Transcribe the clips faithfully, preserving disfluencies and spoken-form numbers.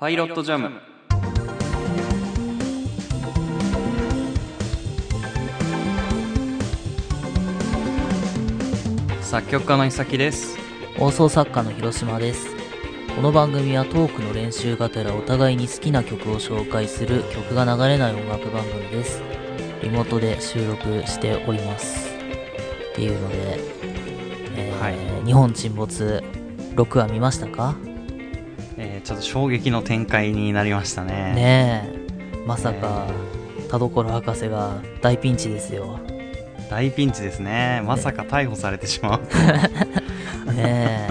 パイロットジャム。作曲家の伊崎です。放送作家の広島です。この番組はトークの練習がてらお互いに好きな曲を紹介する曲が流れない音楽番組です。リモートで収録しておりますっていうので、えーはい、日本沈没ろくは見ましたか？えー、ちょっと衝撃の展開になりましたね。ねえ、まさか、えー、田所博士が大ピンチですよ。大ピンチですね。まさか逮捕されてしまうとねえ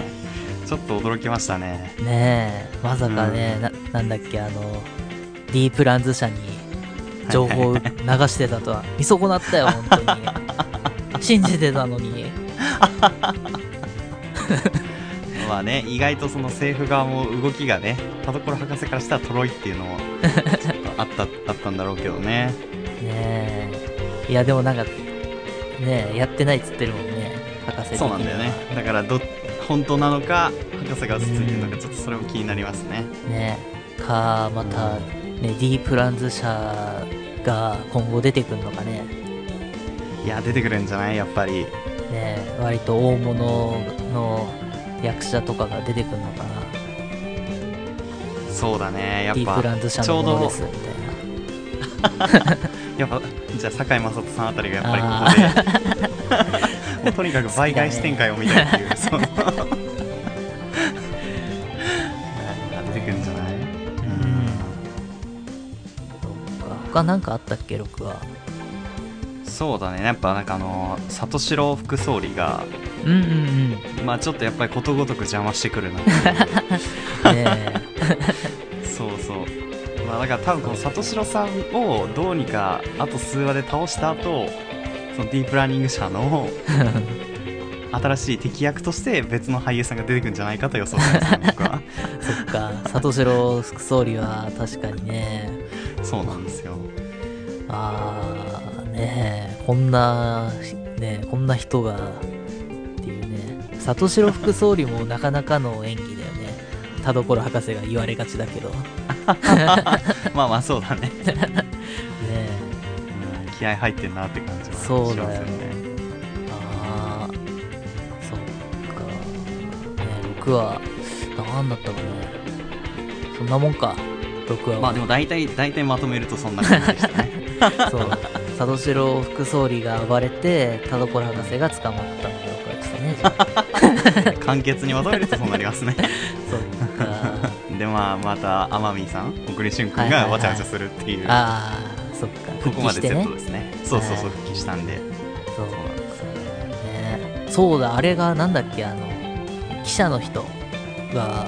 ちょっと驚きましたね。ねえ、まさかね、うん、な, なんだっけあのディープランズ社に情報を流してたとは見損なったよ本当に信じてたのにまあね、意外とその政府側も動きがね、田所博士からしたらトロいっていうのもちょっとあったあったんだろうけどね。ねえ、いやでもなんかねえ、やってないっつってるもんね、博士。そうなんだよね。だからど本当なのか博士が嘘ついてるのか、ちょっとそれも気になりますね。ねえ、かまた、うん、ね、ディープランズ社が今後出てくるのかね。いや出てくるんじゃないやっぱり。ねえ、割と大物の役者とかが出てくるのかな。そうだね、やっぱディープランズ社のものですみたいなやっぱじゃあ堺雅人さんあたりがやっぱりここでとにかく倍返し展開を見たいっていう、ね、その出てくるんじゃない。うん、か他なんかあったっけろくは。そうだね、やっぱなんかあの里城副総理が、うんうんうん、まあちょっとやっぱりことごとく邪魔してくるなってねそうそう、まあ、だから多分この里城さんをどうにかあと数話で倒した後、そのディープラーニング社の新しい敵役として別の俳優さんが出てくるんじゃないかと予想しますね僕はそっか、里城副総理は確かにね。そうなんですよ。あーねえ、こんな、ね、こんな人がっていうね。里城副総理もなかなかの演技だよね田所博士が言われがちだけどまあまあそうだ ね, ねえ、うん、気合入ってんなって感じはしますよね。ああ、そっか、ね、ろくは何だったかね。そんなもんかろくは。まあでも大体大体まとめるとそんな感じでしたねそう里城副総理が暴れて田所博士が捕まったのよくですね簡潔にまとめるとそうなりますねそうかで、まあ、また天海さん小栗旬君がわちゃわちゃするっていう、はいはいはい、ああそっか、ここまでセットですね。そうそうそう、復帰したんで。そうね、そうだ、あれがなんだっけ、あの記者の人が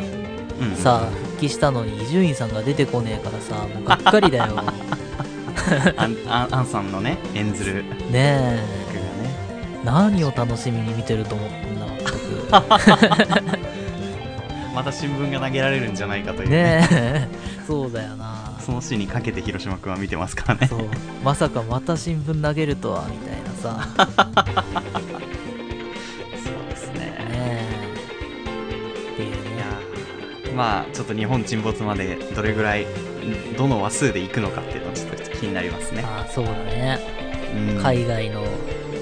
さ、うんうん、復帰したのに伊集院さんが出てこねえからさ、もうがっかりだよア, ンアンさんのね演ずるねえ、ね、何を楽しみに見てると思ってんだまた新聞が投げられるんじゃないかという ね, ねそうだよな。そのシーンにかけて広島君は見てますからね。そう、まさかまた新聞投げるとはみたいなさそうです ね, ねっていうね。いや、まあちょっと日本沈没までどれぐらいどの話数で行くのかっていうのはちょっと気になりますね。ああそうだね、うん、海外の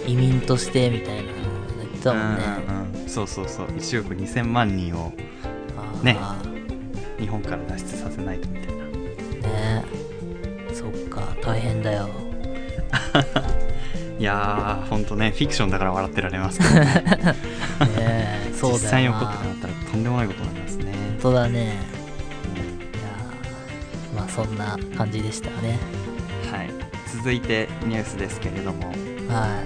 移民としてみたいな言ってたもんね、うんうん、そうそうそう、いちおくにせんまんにんをね日本から脱出させないとみたいなね。そっか、大変だよいやーほんとね、フィクションだから笑ってられますからねね、そうだよな、実際に起こってなったらとんでもないことになりますね。ほんとだね。そんな感じでしたね。はい、続いてニュースですけれども、は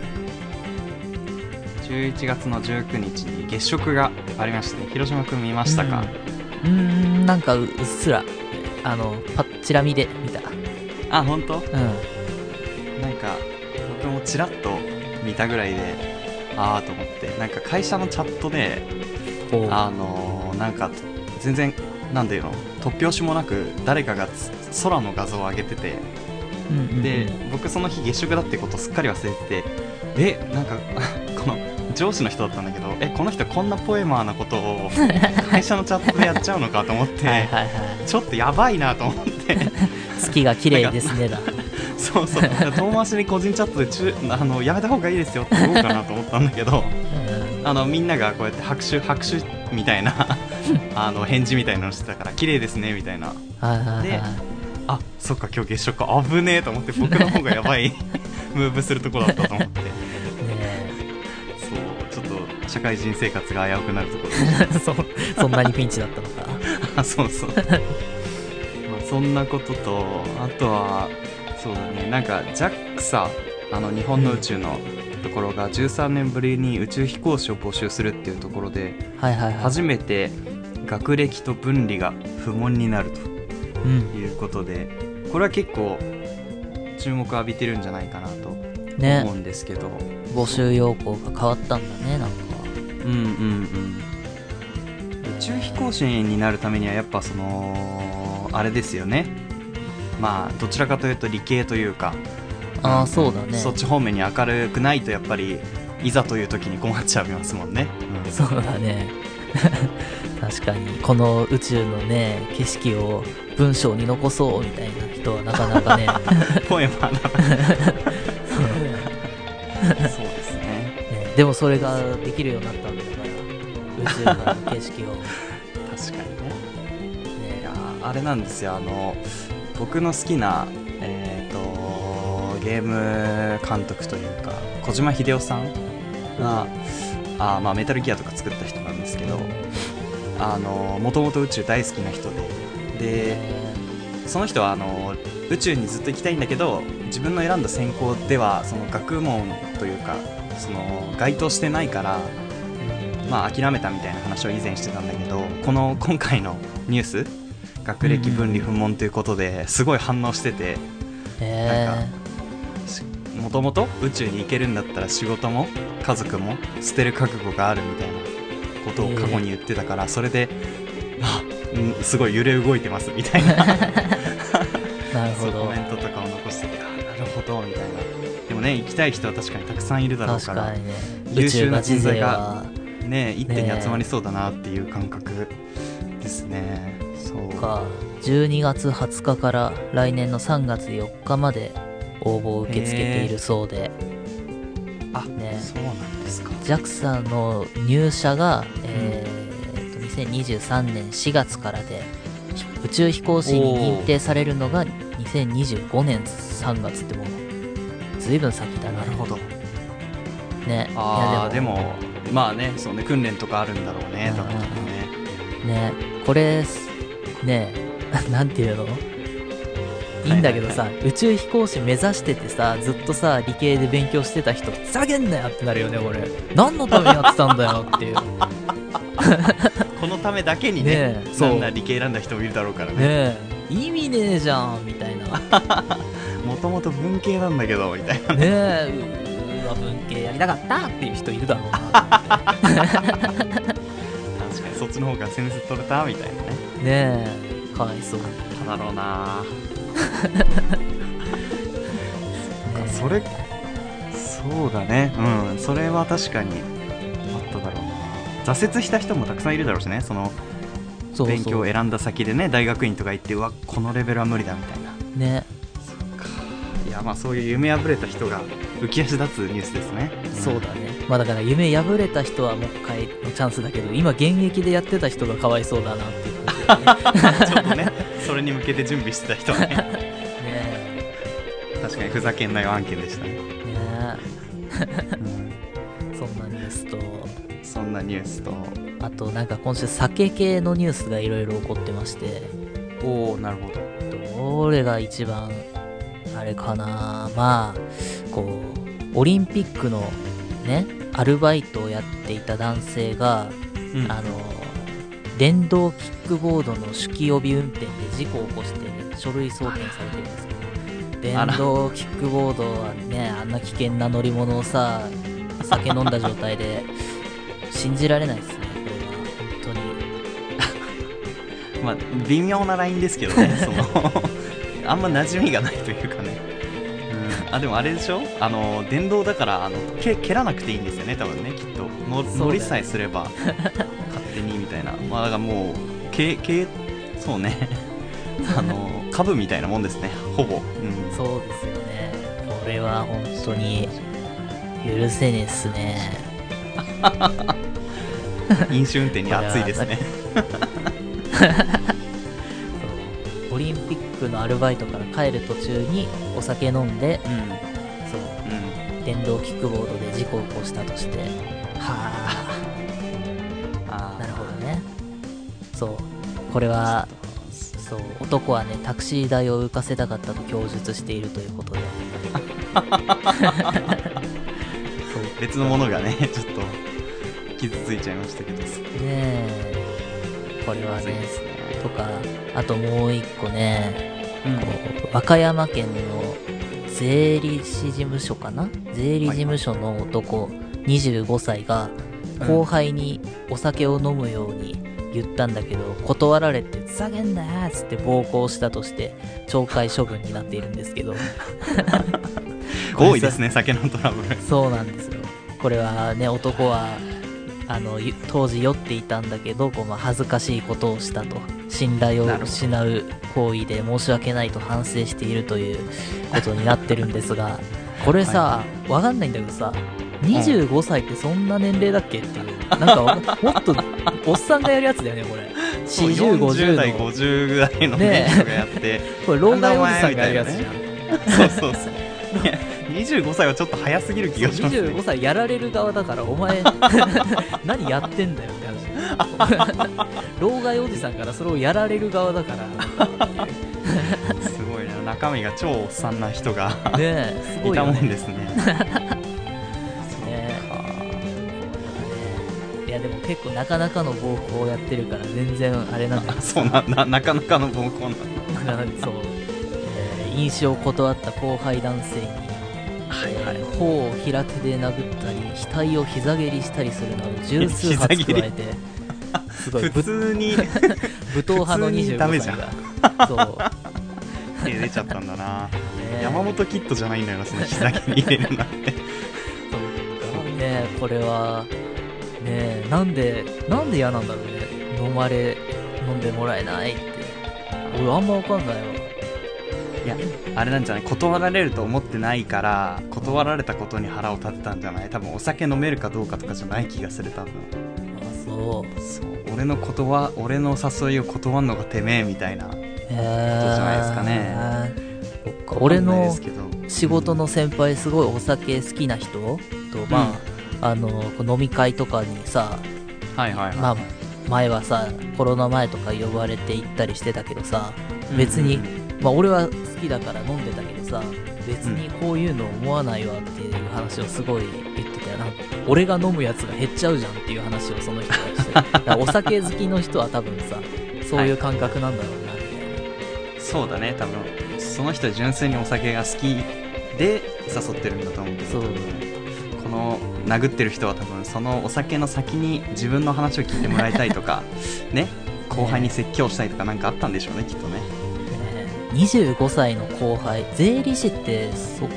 い、じゅういちがつのじゅうくにちに月食がありましたね。広島くん見ましたか？うん、うーん、なんかうっすらあのパッチラ見で見た。あ、本当？うん。なんか僕もチラッと見たぐらいで、あーと思って、なんか会社のチャットで、あのー、なんか全然なんていうの突拍子もなく誰かが空の画像を上げてて、うんうんうん、で僕その日月食だってことすっかり忘れてて、えなんかこの上司の人だったんだけど、えこの人こんなポエマーなことを会社のチャットでやっちゃうのかと思ってはいはい、はい、ちょっとやばいなと思って月が綺麗ですねだそうそう遠回しに個人チャットでちゅあのやめた方がいいですよって言おうかなと思ったんだけどあのみんながこうやって拍手拍手みたいなあの返事みたいなのしてたから綺麗ですねみたいなで、あそっか今日月食か危ねえと思って僕の方がやばいムーブするとこだったと思ってそうちょっと社会人生活が危うくなるところでそ, そんなにピンチだったのかあそうそうまあそんなこととあとはそうだね、なんか ジャクサ あの日本の宇宙のところがじゅうさんねんぶりに宇宙飛行士を募集するっていうところで、はいはいはい、初めて学歴と分離が不問になるということで、うん、これは結構注目を浴びてるんじゃないかなと思うんですけど、ね、募集要項が変わったんだねなんかうんうんうん宇宙飛行士になるためにはやっぱそのあれですよねまあ、どちらかというと理系というかああそうだねそっち方面に明るくないとやっぱりいざという時に困っちゃいますもんね、うん、そうだね確かにこの宇宙のね景色を文章に残そうみたいな人はなかなかねポエマーなそうですね、ね、でもそれができるようになったんだから宇宙の景色を確かに ね, ねいやあれなんですよあの僕の好きな、えー、とゲーム監督というか小島秀夫さんがあ、まあ、メタルギアとか作った人なんですけどもともと宇宙大好きな人 で, でその人はあの宇宙にずっと行きたいんだけど自分の選んだ専攻ではその学問というかその該当してないから、まあ、諦めたみたいな話を以前してたんだけどこの今回のニュース学歴分離不問ということですごい反応してて、うん、なんかもともと宇宙に行けるんだったら仕事も家族も捨てる覚悟があるみたいなことを過去に言ってたから、えー、それであすごい揺れ動いてますみたい な, なるほどそうコメントとかを残しててなるほどみたいなでもね行きたい人は確かにたくさんいるだろうから、ね、優秀な人材が、ね、一手に集まりそうだなっていう感覚ですねじゅうにがつはつかから来年のさんがつよっかまで応募を受け付けているそうで、あ、ね、そうなんですか ジャクサ の入社が、うんえー、とにせんにじゅうさんねんしがつからで宇宙飛行士に認定されるのがにせんにじゅうごねんさんがつってもう随分先だねなるほど、ね、あいやでも、でもまあね、そうね訓練とかあるんだろうね多分ね、ね、これねえなんていうのいいんだけどさ、はいはいはい、宇宙飛行士目指しててさずっとさ理系で勉強してた人ふざけんなよってなるよね俺何のためやってたんだよっていうこのためだけに ね, ねそんな理系選んだ人もいるだろうから ね, ね意味ねえじゃんみたいなもともと文系なんだけどみたいな ね, ねうわ文系やりたかったっていう人いるだろうな確かにそっちの方が先生取れたみたいなねねえかわいそうだろうな、ね、それそうだねうんそれは確かにあっただろうな挫折した人もたくさんいるだろうしねそのそうそう勉強を選んだ先でね大学院とか行ってうわこのレベルは無理だみたいなねそっかいやまあそういう夢破れた人が浮き足立つニュースですね、うん、そうだねまあだから夢破れた人はもう一回のチャンスだけど今現役でやってた人がかわいそうだなっていうちょっとねそれに向けて準備してた人は ね, ね確かにふざけんなよ案件でしたねね、うん、そんなニュースとそんなニュースとあとなんか今週酒系のニュースがいろいろ起こってましておおなるほどどれが一番あれかなまあこうオリンピックのねアルバイトをやっていた男性が、うん、あの電動キックボードの酒気帯び運転で事故を起こして、ね、書類送検されてるんですけど電動キックボードはねあんな危険な乗り物をさ酒飲んだ状態で信じられないですねこれは本当にまあ微妙なラインですけどねそのあんま馴染みがないというかね、うん、あ、でもあれでしょ、あの電動だからあのけ蹴らなくていいんですよね、多分ね、きっとの乗りさえすれば勝手にみたいなまあだからもうけけそうねあの株みたいなもんですね、ほぼ、うん、そうですよね。これは本当に許せねえっすね飲酒運転に熱いですねオリンピックのアルバイトから帰る途中にお酒飲んで、うんそううん、電動キックボードで事故を起こしたとして、はあ、なるほどね。そうこれはそう男はねタクシー代を浮かせたかったと供述しているということでそう別のものがねちょっと傷ついちゃいましたけどねえ、これはねとか、あともう一個ね、うん、和歌山県の税理士事務所かな、税理事務所の男にじゅうごさいが後輩にお酒を飲むように言ったんだけど、うん、断られてふざけんなーっつって暴行したとして懲戒処分になっているんですけど多いですね酒のトラブルそうなんですよ。これはね男はあの当時酔っていたんだけど、こう、まあ、恥ずかしいことをしたと、信頼を失う行為で申し訳ないと反省しているということになってるんですがこれさ、はい、わかんないんだけどさ、にじゅうごさいってそんな年齢だっけっていう、うん、なんかもっとおっさんがやるやつだよねこれよんじゅう、ごじゅうのよんじゅう代ごじゅうぐらいの年齢がやってこれ老害おじさんがやるやつじゃん、ね、そうそうそうにじゅうごさいはちょっと早すぎる気がしますね。にじゅうごさいやられる側だからお前何やってんだよって話老害おじさんからそれをやられる側だからすごいな、中身が超おっさんな人がねえすごい、ね、いたもんですねいやでも結構なかなかの暴行をやってるから全然あれなんだそうなんだ、なかなかの暴行なんだそう、えー、飲酒を断った後輩男性にはいはい、頬を平手で殴ったり額を膝蹴りしたりするなど十数発加えてすごい普通に武闘派のにじゅうごさいがそう手出ちゃったんだな、ね、山本キッドじゃないんだよな、その膝蹴り入れるなんてそうね、これはね、なんでなんで嫌なんだろうね、飲まれ飲んでもらえないって俺あんま分かんないわ。いやあれなんじゃない、断られると思ってないから断られたことに腹を立てたんじゃない、多分お酒飲めるかどうかとかじゃない気がする、多分あそうそう俺のことは俺の誘いを断るのがてめえみたいなことじゃないですかね。そっか、俺の仕事の先輩すごいお酒好きな人と、うん、まあ、あの飲み会とかにさ、はいはいはい、まあ前はさコロナ前とか呼ばれて行ったりしてたけどさ、別に、うんうん、まあ、俺は好きだから飲んでたけどさ、別にこういうの思わないわっていう話をすごい言ってたよな、俺が飲むやつが減っちゃうじゃんっていう話をその人がしてだからお酒好きの人は多分さそういう感覚なんだろうな、はい、そうだね、多分その人は純粋にお酒が好きで誘ってるんだと思うけど、そうこの殴ってる人は多分そのお酒の先に自分の話を聞いてもらいたいとかね、後輩に説教したいとかなんかあったんでしょうね、きっとね。にじゅうごさいの後輩、税理士ってそっか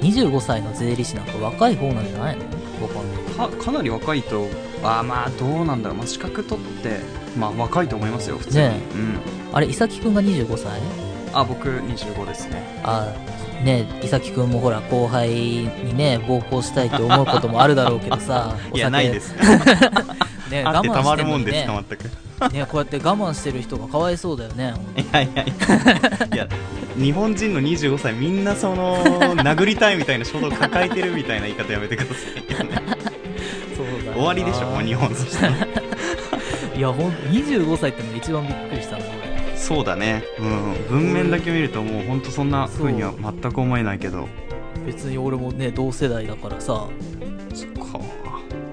にじゅうごさいの税理士なんか若い方なんじゃないの、わかんない、 か, かなり若いと、あまあどうなんだろう、まあ、資格取ってまあ若いと思いますよ普通に、ね、うん、あれ伊崎くんがにじゅうごさい、あ僕にじゅうごですね、あねえ伊崎くんもほら後輩にね暴行したいと思うこともあるだろうけどさいやないですね、あってたまるもんですか、全くね、こうやって我慢してる人がかわいそうだよねいやいやい や, いや日本人のにじゅうごさいみんなその殴りたいみたいな衝動を抱えてるみたいな言い方やめてください、ね、そうだ終わりでしょもう日本、そしたらいやほんにじゅうごさいってのが一番びっくりしたの俺、そうだね、うん、文面だけ見るともうほんとそんな風には全く思えないけど、別に俺もね同世代だからさ、そっか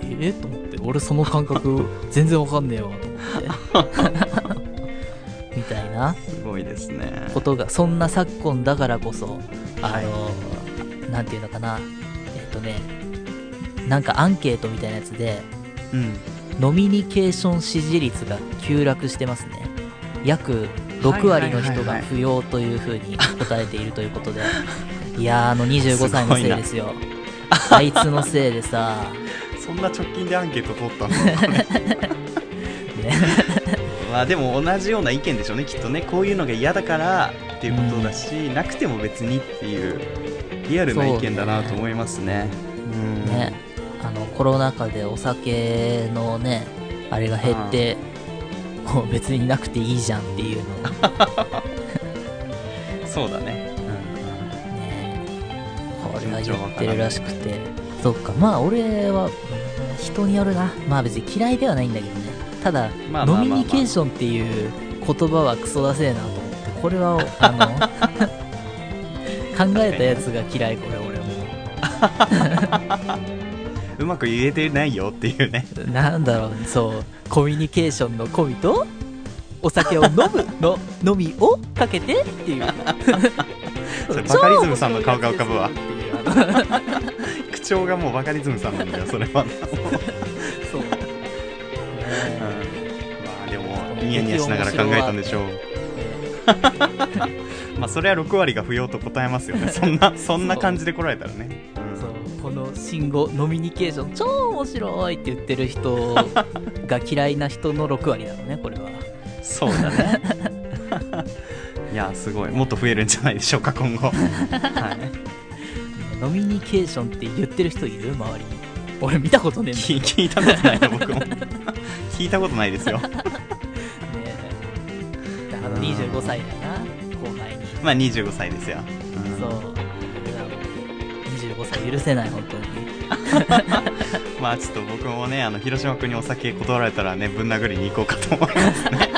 ええと思って、俺その感覚全然わかんねえわみたいな、すごいですねことが、そんな昨今だからこそあの、はい、なんていうのかな、えっとねなんかアンケートみたいなやつで、うん、飲みニケーション支持率が急落してますね、約ろくわりの人が不要というふうに答えているということで、はいはいはいはい、いやー、あのにじゅうごさいのせいですよ。すあいつのせいでさそんな直近でアンケート取ったのねまあでも同じような意見でしょうね、きっとね。こういうのが嫌だからっていうことだし、うん、なくても別にっていうリアルな意見だなと思いますね。うん、ね、あのコロナ禍でお酒のねあれが減って、うん、もう別になくていいじゃんっていうのそうだね、うん、ね、これが言ってるらしくて、そっか。まあ俺は人によるな。まあ別に嫌いではないんだけどね。ただ、まあまあまあまあ、ノミニケーションっていう言葉はクソだせえなと思って、これはあの考えたやつが嫌い、これ俺もうまく言えてないよっていうね。なんだろう、そうコミュニケーションの込みとお酒を飲むののみをかけてっていうそれバカリズムさんの顔が浮かぶわ口調がもうバカリズムさんなんだよそれはそううん、まあでもニヤニヤしながら考えたんでしょうまあそれはろくわりが不要と答えますよね。そんなそんな感じで来られたらね、うん、そう、この信号ノミニケーション超面白いって言ってる人が嫌いな人のろくわりだろうね、これは。そうだねいやすごい、もっと増えるんじゃないでしょうか今後、はい、ノミニケーションって言ってる人いる？周りに。俺見たことねえ。聞いたことないよ僕も聞いたことないですよねえ、だからにじゅうごさいだな、後輩に。まあにじゅうごさいですよ、うん、そうにじゅうごさい許せない本当にまあちょっと僕もね、あの広島君にお酒断られたらね、ぶん殴りに行こうかと思いますね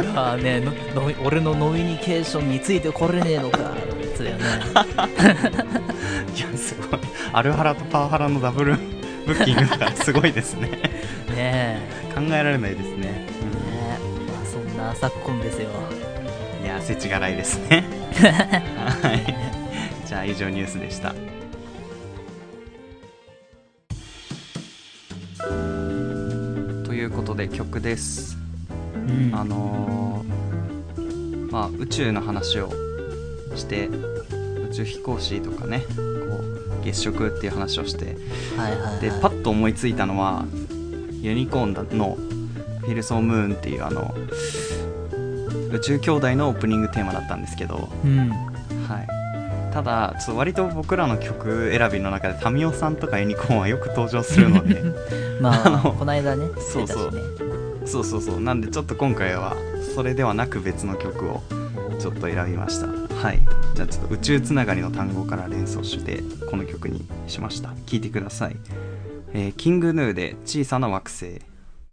いやね、のの俺のノミニケーションについてこれねえのかつだよねいやすごい、アルハラとパワハラのダブルブッキングがすごいですねねえ考えられないですね。ねえ、まあ、そんな昨今ですよ。いや世知辛いですねはい、じゃあ以上ニュースでした。ということで曲です、うん、あのー、まあ宇宙の話をして宇宙飛行士とかね、こう月食っていう話をして、はいはいはい、でパッと思いついたのはユニコーンのフィルソームーンっていうあの宇宙兄弟のオープニングテーマだったんですけど、うん、はい、ただちょっと割と僕らの曲選びの中でタミオさんとかユニコーンはよく登場するのでまあ、あのこの間ね、そうそう、そうそうそう、なんでちょっと今回はそれではなく別の曲をちょっと選びました。はい、じゃあちょっと宇宙つながりの単語から連想してこの曲にしました。聴いてください。えー、キングヌーで小さな惑星。